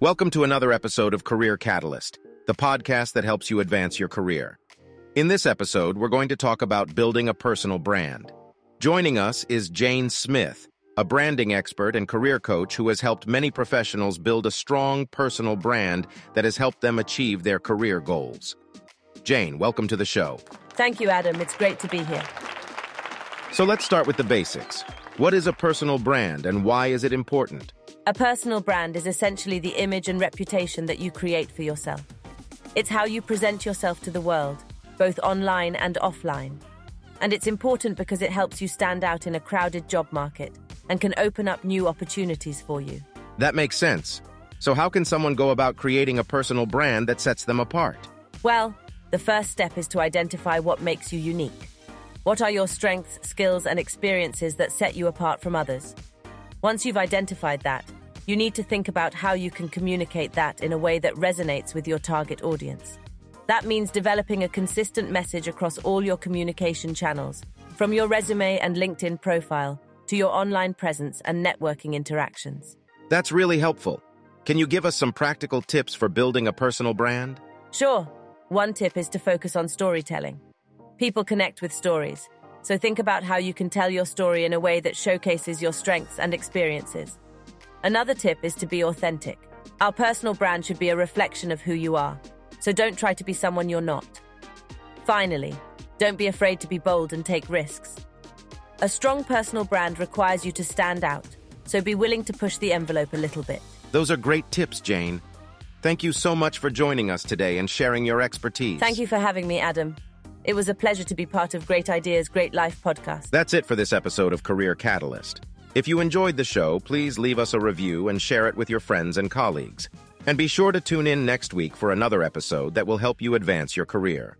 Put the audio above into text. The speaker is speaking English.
Welcome to another episode of Career Catalyst, the podcast that helps you advance your career. In this episode, we're going to talk about building a personal brand. Joining us is Jane Smith, a branding expert and career coach who has helped many professionals build a strong personal brand that has helped them achieve their career goals. Jane, welcome to the show. Thank you, Adam. It's great to be here. So let's start with the basics. What is a personal brand and why is it important? A personal brand is essentially the image and reputation that you create for yourself. It's how you present yourself to the world, both online and offline. And it's important because it helps you stand out in a crowded job market and can open up new opportunities for you. That makes sense. So how can someone go about creating a personal brand that sets them apart? Well, the first step is to identify what makes you unique. What are your strengths, skills, and experiences that set you apart from others? Once you've identified that, you need to think about how you can communicate that in a way that resonates with your target audience. That means developing a consistent message across all your communication channels, from your resume and LinkedIn profile to your online presence and networking interactions. That's really helpful. Can you give us some practical tips for building a personal brand? Sure. One tip is to focus on storytelling. People connect with stories, so think about how you can tell your story in a way that showcases your strengths and experiences. Another tip is to be authentic. Our personal brand should be a reflection of who you are, so don't try to be someone you're not. Finally, don't be afraid to be bold and take risks. A strong personal brand requires you to stand out, so be willing to push the envelope a little bit. Those are great tips, Jane. Thank you so much for joining us today and sharing your expertise. Thank you for having me, Adam. It was a pleasure to be part of Great Ideas, Great Life podcast. That's it for this episode of Career Catalyst. If you enjoyed the show, please leave us a review and share it with your friends and colleagues. And be sure to tune in next week for another episode that will help you advance your career.